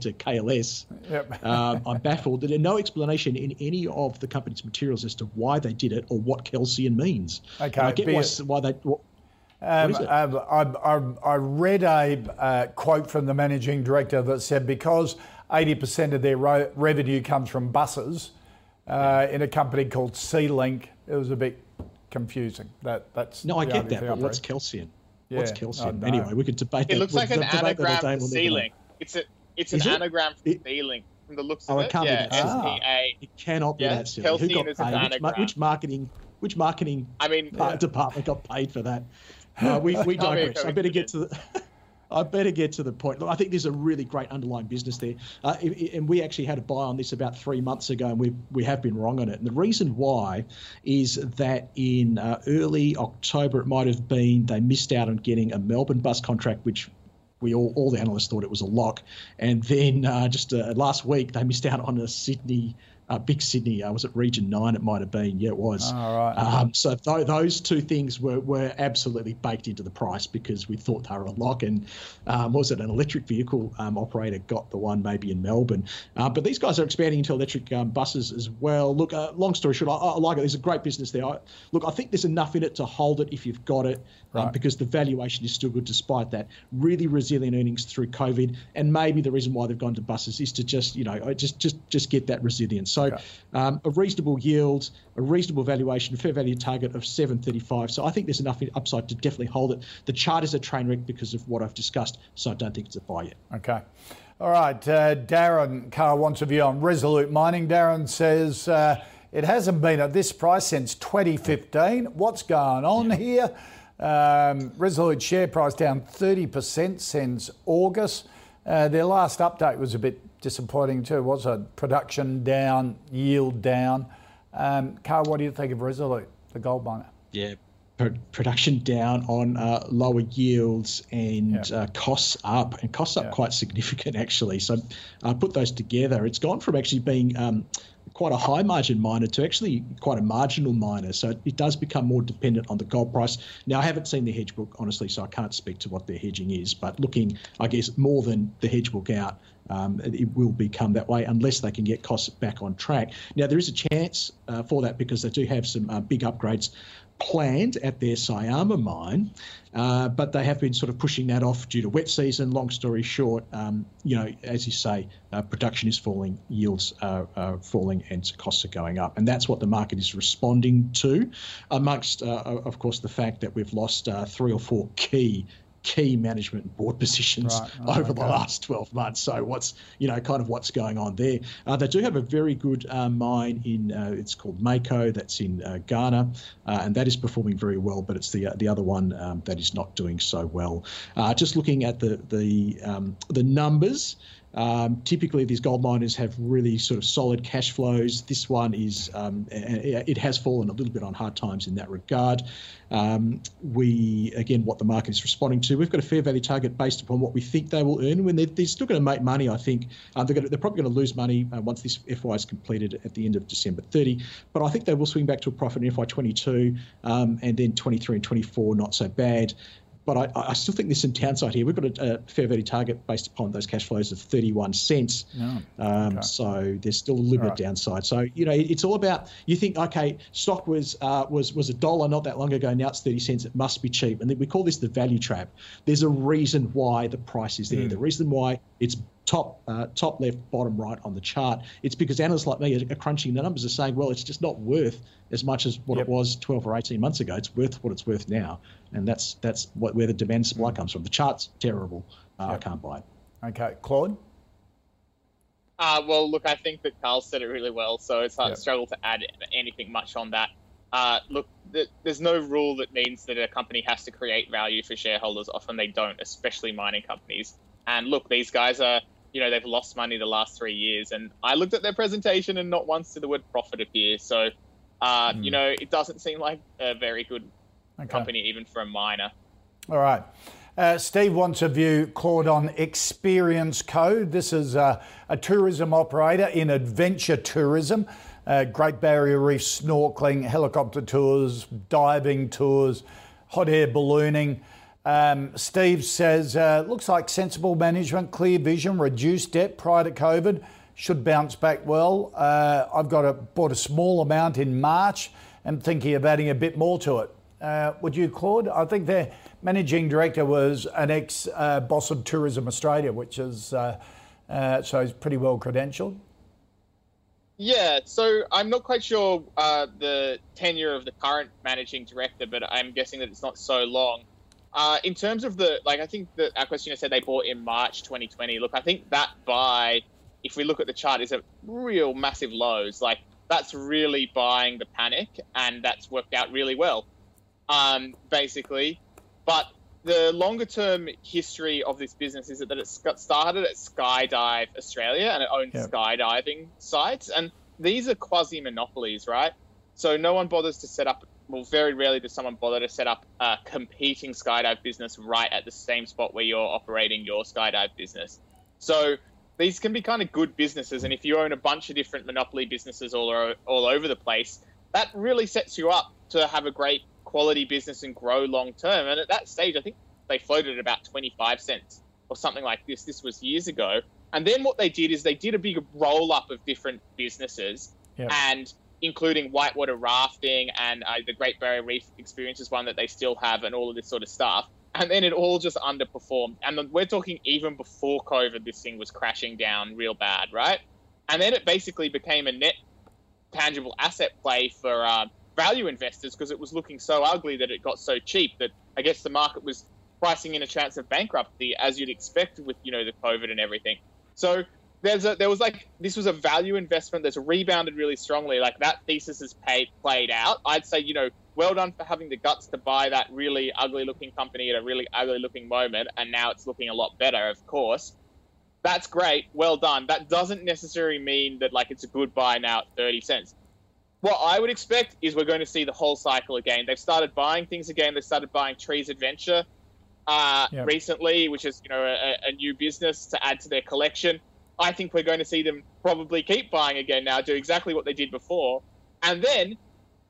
to KLS. Yep. I'm baffled. There's no explanation in any of the company's materials as to why they did it or what Kelsian means. Okay. And I get why they – I read a quote from the managing director that said because 80% of their revenue comes from buses in a company called SeaLink, it was a bit confusing. That's no, I get that, but what's Kelsian? Yeah, what's Kelsian? Anyway, we could debate that. It looks like an anagram for SeaLink. It's an anagram for SeaLink. From the looks of it. Oh, it can't be that. It cannot be that silly. Kelsian is an anagram. Which marketing department got paid for that? We digress. I better get to the point. Look, I think there's a really great underlying business there, and we actually had a buy on this about 3 months ago, and we have been wrong on it. And the reason why is that in early October, it might have been, they missed out on getting a Melbourne bus contract, which we all the analysts thought it was a lock, and then just last week they missed out on a Sydney Big Sydney, was it Region 9? It might have been. Yeah, it was. All right. So those two things were absolutely baked into the price because we thought they were a lock. And was it an electric vehicle operator got the one maybe in Melbourne? But these guys are expanding into electric buses as well. Look, long story short, I like it. There's a great business there. I think there's enough in it to hold it if you've got it, because the valuation is still good despite that. Really resilient earnings through COVID, and maybe the reason why they've gone to buses is to just get that resilience. So a reasonable yield, a reasonable valuation, fair value target of 735. So I think there's enough upside to definitely hold it. The chart is a train wreck because of what I've discussed, so I don't think it's a buy yet. Okay. All right. Darren Carr wants a view on Resolute Mining. Darren says, it hasn't been at this price since 2015. What's going on here? Resolute share price down 30% since August. Their last update was a bit disappointing too, wasn't it? Production down, yield down. Carl, what do you think of Resolute, the gold miner? Yeah, production down on lower yields and costs up, and costs up quite significant actually. So I put those together. It's gone from actually being quite a high margin miner to actually quite a marginal miner. So it does become more dependent on the gold price. Now, I haven't seen the hedge book, honestly, so I can't speak to what their hedging is. But looking, I guess, more than the hedge book out, it will become that way unless they can get costs back on track. Now, there is a chance for that because they do have some big upgrades planned at their Syama mine, but they have been sort of pushing that off due to wet season. Long story short, as you say, production is falling, yields are falling, and costs are going up. And that's what the market is responding to, amongst, of course, the fact that we've lost 3 or 4 key management board positions over the last 12 months. So what's, kind of what's going on there. They do have a very good mine in, it's called Mako, that's in Ghana, and that is performing very well, but it's the other one that is not doing so well. Just looking at the numbers, typically these gold miners have really sort of solid cash flows. This one is, it has fallen a little bit on hard times in that regard. What the market is responding to, we've got a fair value target based upon what we think they will earn when they're still going to make money, I think. They're probably going to lose money once this FY is completed at the end of December 30, but I think they will swing back to a profit in FY 22, and then 23 and 24, not so bad. But I still think there's some downside here. We've got a fair value target based upon those cash flows of 31 cents. Yeah. So there's still a little bit of downside. So, it's all about, you think, okay, stock was $1 not that long ago. Now it's 30 cents. It must be cheap. And then we call this the value trap. There's a reason why the price is there. Mm. The reason why it's top left, bottom right on the chart. It's because analysts like me are crunching the numbers, are saying, well, it's just not worth as much as what it was 12 or 18 months ago. It's worth what it's worth now. And that's where the demand supply comes from. The chart's terrible. I can't buy it. Okay. Claude? Well, look, I think that Carl said it really well, so it's hard to struggle to add anything much on that. Look, there's no rule that means that a company has to create value for shareholders. Often they don't, especially mining companies. And look, these guys are, they've lost money the last 3 years. And I looked at their presentation and not once did the word profit appear. So, it doesn't seem like a very good company, even for a miner. All right. Steve wants a view, Claude, on Experience Co. This is a tourism operator in adventure tourism, Great Barrier Reef snorkeling, helicopter tours, diving tours, hot air ballooning. Steve says, looks like sensible management, clear vision, reduced debt prior to COVID, should bounce back well. I've bought a small amount in March and thinking of adding a bit more to it. Would you, Claude? I think their managing director was an ex-boss of Tourism Australia, which is, so he's pretty well credentialed. Yeah, so I'm not quite sure the tenure of the current managing director, but I'm guessing that it's not so long. In terms of I think that our questioner said they bought in March 2020. Look, I think that buy, if we look at the chart, is a real massive lows. Like, that's really buying the panic, and that's worked out really well, basically. But the longer-term history of this business is that it started at Skydive Australia, and it owns skydiving sites. And these are quasi-monopolies, right? So no one bothers to set up... Well, very rarely does someone bother to set up a competing skydive business right at the same spot where you're operating your skydive business. So these can be kind of good businesses. And if you own a bunch of different monopoly businesses all over the place, that really sets you up to have a great quality business and grow long term. And at that stage, I think they floated at about 25 cents or something like this. This was years ago. And then what they did is they did a big roll up of different businesses, and including whitewater rafting and the Great Barrier Reef Experience is one that they still have, and all of this sort of stuff. And then it all just underperformed. And we're talking even before COVID, this thing was crashing down real bad, right? And then it basically became a net tangible asset play for value investors because it was looking so ugly that it got so cheap that I guess the market was pricing in a chance of bankruptcy, as you'd expect with, you know, the COVID and everything. So this was a value investment that's rebounded really strongly. Like, that thesis is played out. I'd say, you know, well done for having the guts to buy that really ugly-looking company at a really ugly-looking moment, and now it's looking a lot better, of course. That's great. Well done. That doesn't necessarily mean that, like, it's a good buy now at 30 cents. What I would expect is we're going to see the whole cycle again. They've started buying things again. They started buying Trees Adventure recently, which is, you know, a new business to add to their collection. I think we're going to see them probably keep buying again now, do exactly what they did before. And then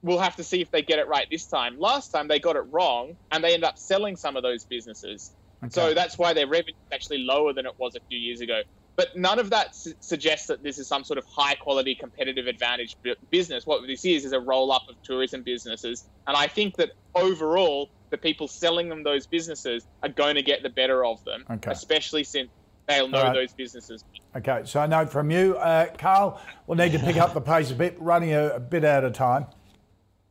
we'll have to see if they get it right this time. Last time they got it wrong and they end up selling some of those businesses. Okay. So that's why their revenue is actually lower than it was a few years ago. But none of that suggests that this is some sort of high-quality competitive advantage business. What this is a roll-up of tourism businesses. And I think that overall, the people selling them those businesses are going to get the better of them, especially since they'll know those businesses. Okay, so I know from you, Carl, we'll need to pick up the pace a bit, running a bit out of time.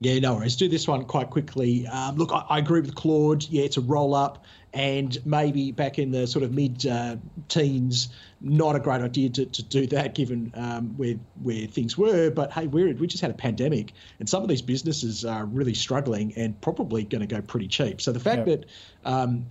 Yeah, no worries. Do this one quite quickly. Look, I agree with Claude. Yeah, it's a roll-up, and maybe back in the sort of mid-teens, not a great idea to do that given where things were. But, hey, we just had a pandemic, and some of these businesses are really struggling and probably going to go pretty cheap. So the fact that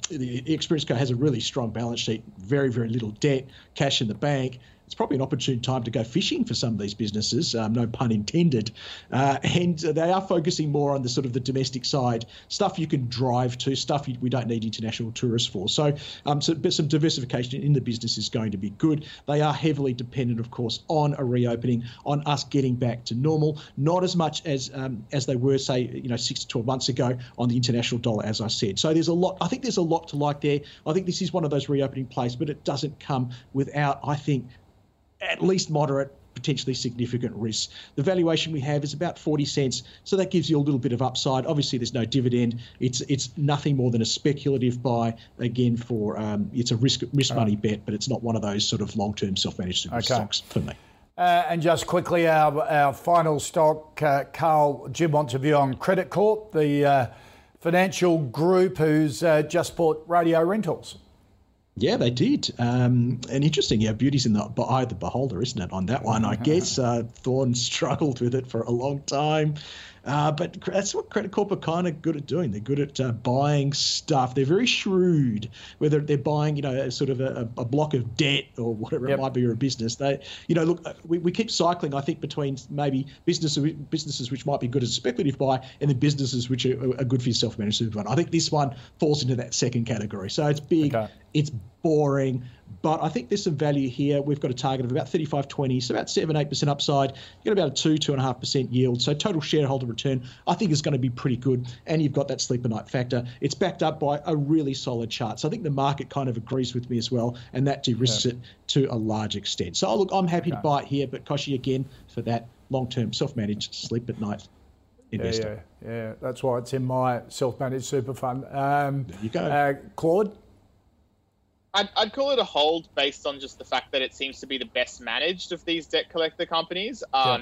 the Experience Co has a really strong balance sheet, very, very little debt, cash in the bank, it's probably an opportune time to go fishing for some of these businesses, no pun intended. And they are focusing more on the sort of the domestic side, stuff you can drive to, stuff we don't need international tourists for. So some diversification in the business is going to be good. They are heavily dependent, of course, on a reopening, on us getting back to normal, not as much as they were, say, you know, 6 to 12 months ago on the international dollar, as I said. So there's a lot. I think there's a lot to like there. I think this is one of those reopening plays, but it doesn't come without, I think, at least moderate, potentially significant risks. The valuation we have is about 40 cents, so that gives you a little bit of upside. Obviously, there's no dividend. It's nothing more than a speculative buy. Again, for it's a risk money bet, but it's not one of those sort of long-term self-managed stocks for me. And just quickly, our final stock, Carl, Jim wants a view on Credit Corp, the financial group who's just bought Radio Rentals. Yeah, they did. And interesting, yeah, beauty's in the eye of the beholder, isn't it, on that one? I guess Thorne struggled with it for a long time. But that's what Credit Corp are kind of good at doing. They're good at buying stuff. They're very shrewd, whether they're buying, you know, sort of a block of debt or whatever it might be, or a business. They, you know, look, we keep cycling, I think, between maybe businesses which might be good as speculative buy and the businesses which are good for your self-managed super fund. I think this one falls into that second category. So it's big, it's boring, but I think there's some value here. We've got a target of about 35.20, so about 7-8% upside. You got about a 2-2.5% yield. So total shareholder return, I think, is going to be pretty good. And you've got that sleep at night factor. It's backed up by a really solid chart. So I think the market kind of agrees with me as well, and that de-risks it to a large extent. So look, I'm happy to buy it here, but Koshi, again, for that long-term self-managed sleep at night investor. Yeah, that's why it's in my self-managed super fund. There you go, Claude. I'd call it a hold based on just the fact that it seems to be the best managed of these debt collector companies. But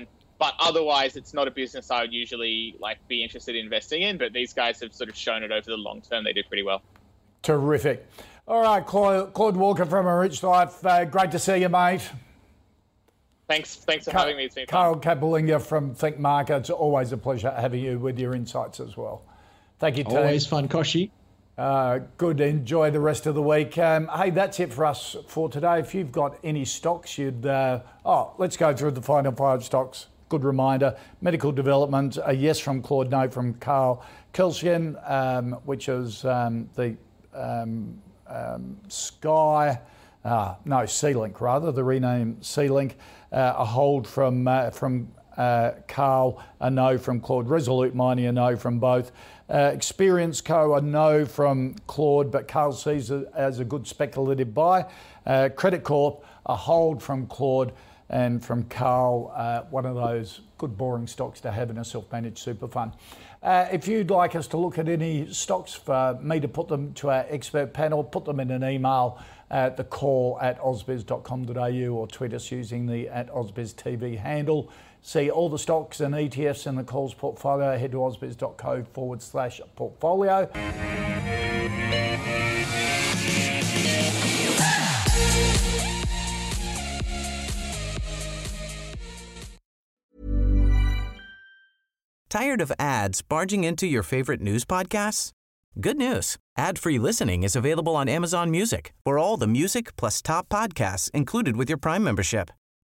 otherwise, it's not a business I would usually be interested in investing in. But these guys have sort of shown it over the long term. They do pretty well. Terrific. All right, Claude Walker from A Rich Life. Great to see you, mate. Thanks for having me. It's been fun. Carl Capolingua from ThinkMarkets. Always a pleasure having you with your insights as well. Thank you, team. Always fun, Koshi. Good. Enjoy the rest of the week. Hey, that's it for us for today. If you've got any stocks, let's go through the final 5 stocks. Good reminder. Medical Developments, a yes from Claude, no from Carl. Kelsian, which is the Sky No, SeaLink rather, the renamed SeaLink, a hold from Carl, a no from Claude, Resolute Mining, a no from both. Experience Co, a no from Claude, but Carl sees it as a good speculative buy. Credit Corp, a hold from Claude, and from Carl, one of those good boring stocks to have in a self-managed super fund. If you'd like us to look at any stocks for me to put them to our expert panel, put them in an email at thecall@ausbiz.com.au or tweet us using the @AusbizTV handle. See all the stocks and ETFs in the call's portfolio. Head to ausbiz.co/portfolio. Tired of ads barging into your favorite news podcasts? Good news. Ad-free listening is available on Amazon Music for all the music plus top podcasts included with your Prime membership.